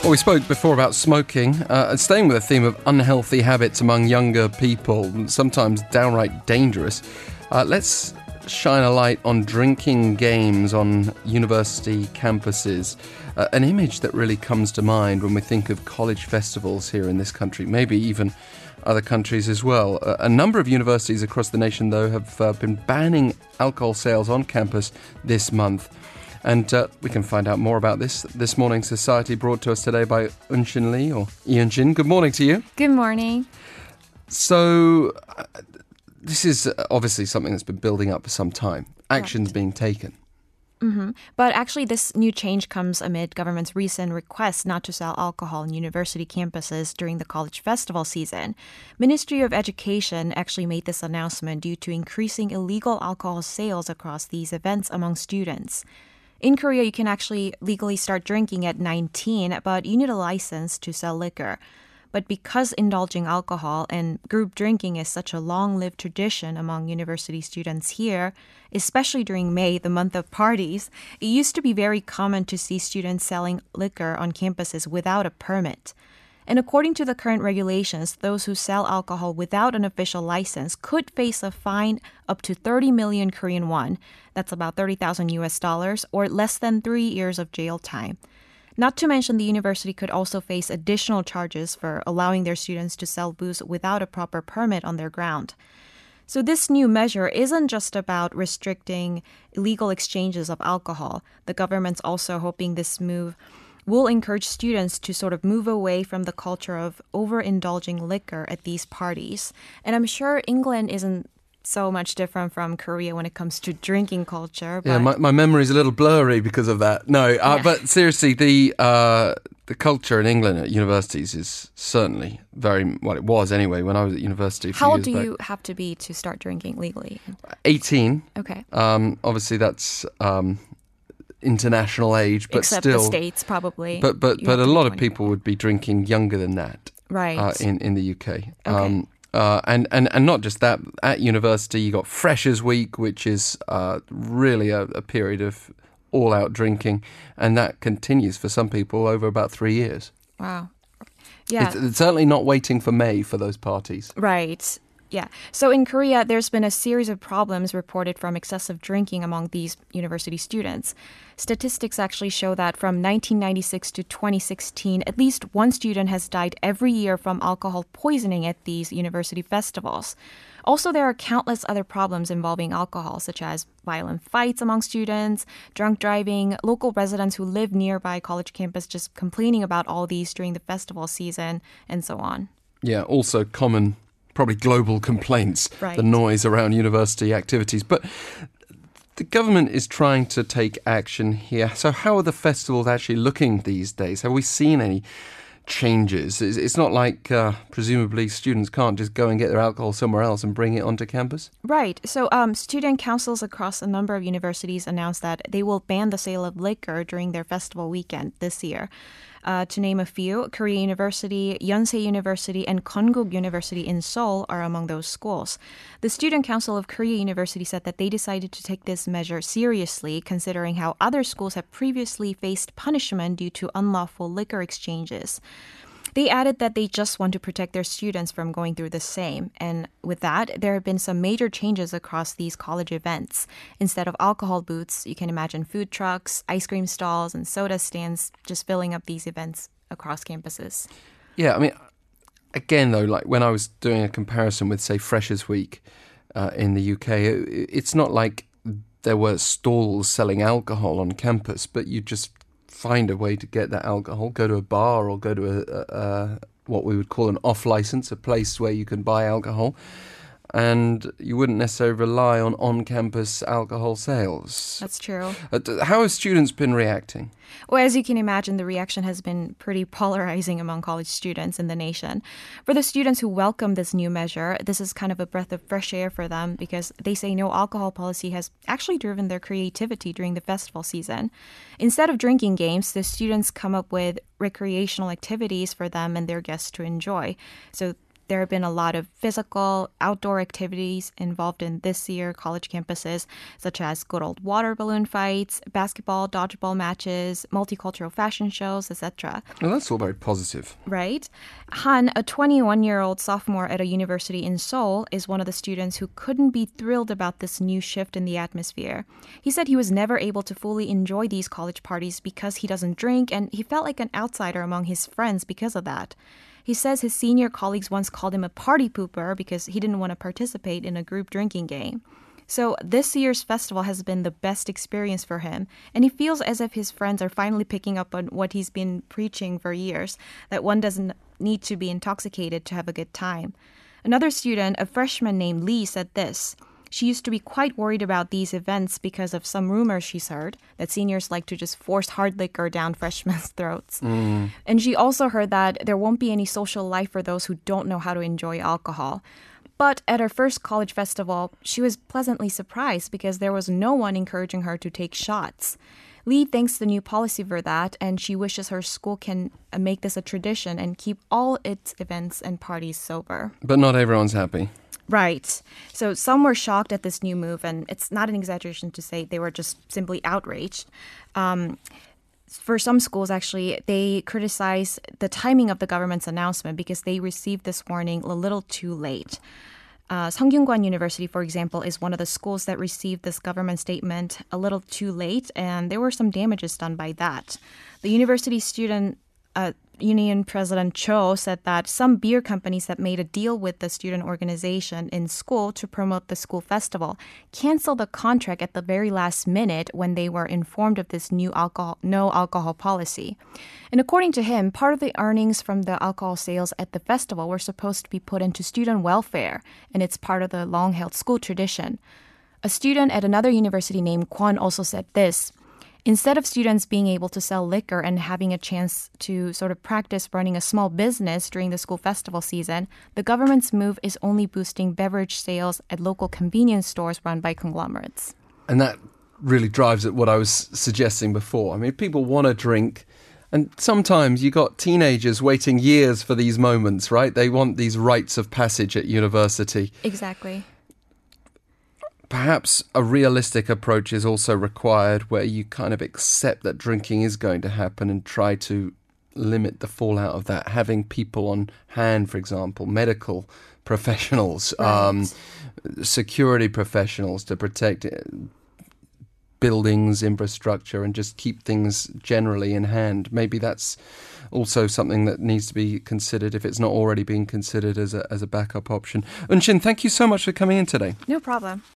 Well, we spoke before about smoking and staying with the theme of unhealthy habits among younger people, sometimes downright dangerous. Let's shine a light on drinking games on university campuses. An image that really comes to mind when we think of college festivals here in this country, maybe even other countries as well. A number of universities across the nation, though, have been banning alcohol sales on campus this month. And we can find out more about this morning's Society, brought to us today by Eunshin Lee, or Ian Jin. Good morning to you. Good morning. So this is obviously something that's been building up for some time. Actions being taken. Mm-hmm. But actually, this new change comes amid government's recent request not to sell alcohol on university campuses during the college festival season. Ministry of Education actually made this announcement due to increasing illegal alcohol sales across these events among students. In Korea, you can actually legally start drinking at 19, but you need a license to sell liquor. But because indulging alcohol and group drinking is such a long-lived tradition among university students here, especially during May, the month of parties, it used to be very common to see students selling liquor on campuses without a permit. And according to the current regulations, those who sell alcohol without an official license could face a fine up to 30 million Korean won, that's about $30,000, or less than 3 years of jail time. Not to mention, the university could also face additional charges for allowing their students to sell booze without a proper permit on their ground. So this new measure isn't just about restricting illegal exchanges of alcohol. The government's also hoping this move will encourage students to sort of move away from the culture of overindulging liquor at these parties. And I'm sure England isn't so much different from Korea when it comes to drinking culture. But yeah, my memory's a little blurry because of that. No, but seriously, the culture in England at universities is certainly it was anyway when I was at university a few years back. How old do you have to be to start drinking legally? 18. Okay. Obviously, that's international age, but except still the States, probably. But a lot of people would be drinking younger than that, right? In the UK, okay. And not just that. At university, you got Freshers' Week, which is really a period of all-out drinking, and that continues for some people over about 3 years. Wow, yeah, it's certainly not waiting for May for those parties, right? Yeah. So in Korea, there's been a series of problems reported from excessive drinking among these university students. Statistics actually show that from 1996 to 2016, at least one student has died every year from alcohol poisoning at these university festivals. Also, there are countless other problems involving alcohol, such as violent fights among students, drunk driving, local residents who live nearby college campus just complaining about all these during the festival season, and so on. Yeah, also common, probably global complaints, right, the noise around university activities. But the government is trying to take action here. So how are the festivals actually looking these days? Have we seen any changes? It's not like presumably students can't just go and get their alcohol somewhere else and bring it onto campus? Right. So student councils across a number of universities announced that they will ban the sale of liquor during their festival weekend this year. To name a few, Korea University, Yonsei University, and Konkuk University in Seoul are among those schools. The Student Council of Korea University said that they decided to take this measure seriously, considering how other schools have previously faced punishment due to unlawful liquor exchanges. They added that they just want to protect their students from going through the same. And with that, there have been some major changes across these college events. Instead of alcohol booths, you can imagine food trucks, ice cream stalls, and soda stands just filling up these events across campuses. Yeah, I mean, again, though, like when I was doing a comparison with, say, Freshers' Week in the UK, it's not like there were stalls selling alcohol on campus, but you just find a way to get that alcohol, go to a bar or go to what we would call an off-license, a place where you can buy alcohol. and you wouldn't necessarily rely on on-campus alcohol sales. That's true. How have students been reacting? Well, as you can imagine, the reaction has been pretty polarizing among college students in the nation. For the students who welcome this new measure, this is kind of a breath of fresh air for them because they say no alcohol policy has actually driven their creativity during the festival season. Instead of drinking games, the students come up with recreational activities for them and their guests to enjoy. So there have been a lot of physical, outdoor activities involved in this year's college campuses, such as good old water balloon fights, basketball, dodgeball matches, multicultural fashion shows, etc. Well, that's all very positive. Right? Han, a 21-year-old sophomore at a university in Seoul, is one of the students who couldn't be thrilled about this new shift in the atmosphere. He said he was never able to fully enjoy these college parties because he doesn't drink, and he felt like an outsider among his friends because of that. He says his senior colleagues once called him a party pooper because he didn't want to participate in a group drinking game. So this year's festival has been the best experience for him, and he feels as if his friends are finally picking up on what he's been preaching for years, that one doesn't need to be intoxicated to have a good time. Another student, a freshman named Lee, said this. She used to be quite worried about these events because of some rumors she's heard that seniors like to just force hard liquor down freshmen's throats. Mm. And she also heard that there won't be any social life for those who don't know how to enjoy alcohol. But at her first college festival, she was pleasantly surprised because there was no one encouraging her to take shots. Lee thanks the new policy for that, and she wishes her school can make this a tradition and keep all its events and parties sober. But not everyone's happy. Right. So some were shocked at this new move, and it's not an exaggeration to say they were just simply outraged. For some schools, actually, they criticize the timing of the government's announcement because they received this warning a little too late. Sungkyunkwan University, for example, is one of the schools that received this government statement a little too late, and there were some damages done by that. The university student Union President Cho said that some beer companies that made a deal with the student organization in school to promote the school festival canceled the contract at the very last minute when they were informed of this new no alcohol policy. And according to him, part of the earnings from the alcohol sales at the festival were supposed to be put into student welfare, and it's part of the long-held school tradition. A student at another university named Kwon also said this. Instead of students being able to sell liquor and having a chance to sort of practice running a small business during the school festival season, the government's move is only boosting beverage sales at local convenience stores run by conglomerates. And that really drives at what I was suggesting before. I mean, people want to drink, and sometimes you got teenagers waiting years for these moments, right? They want these rites of passage at university. Exactly. Perhaps a realistic approach is also required where you kind of accept that drinking is going to happen and try to limit the fallout of that. Having people on hand, for example, medical professionals, right. Security professionals to protect buildings, infrastructure, and just keep things generally in hand. Maybe that's also something that needs to be considered if it's not already being considered as a backup option. Eunshin, thank you so much for coming in today. No problem.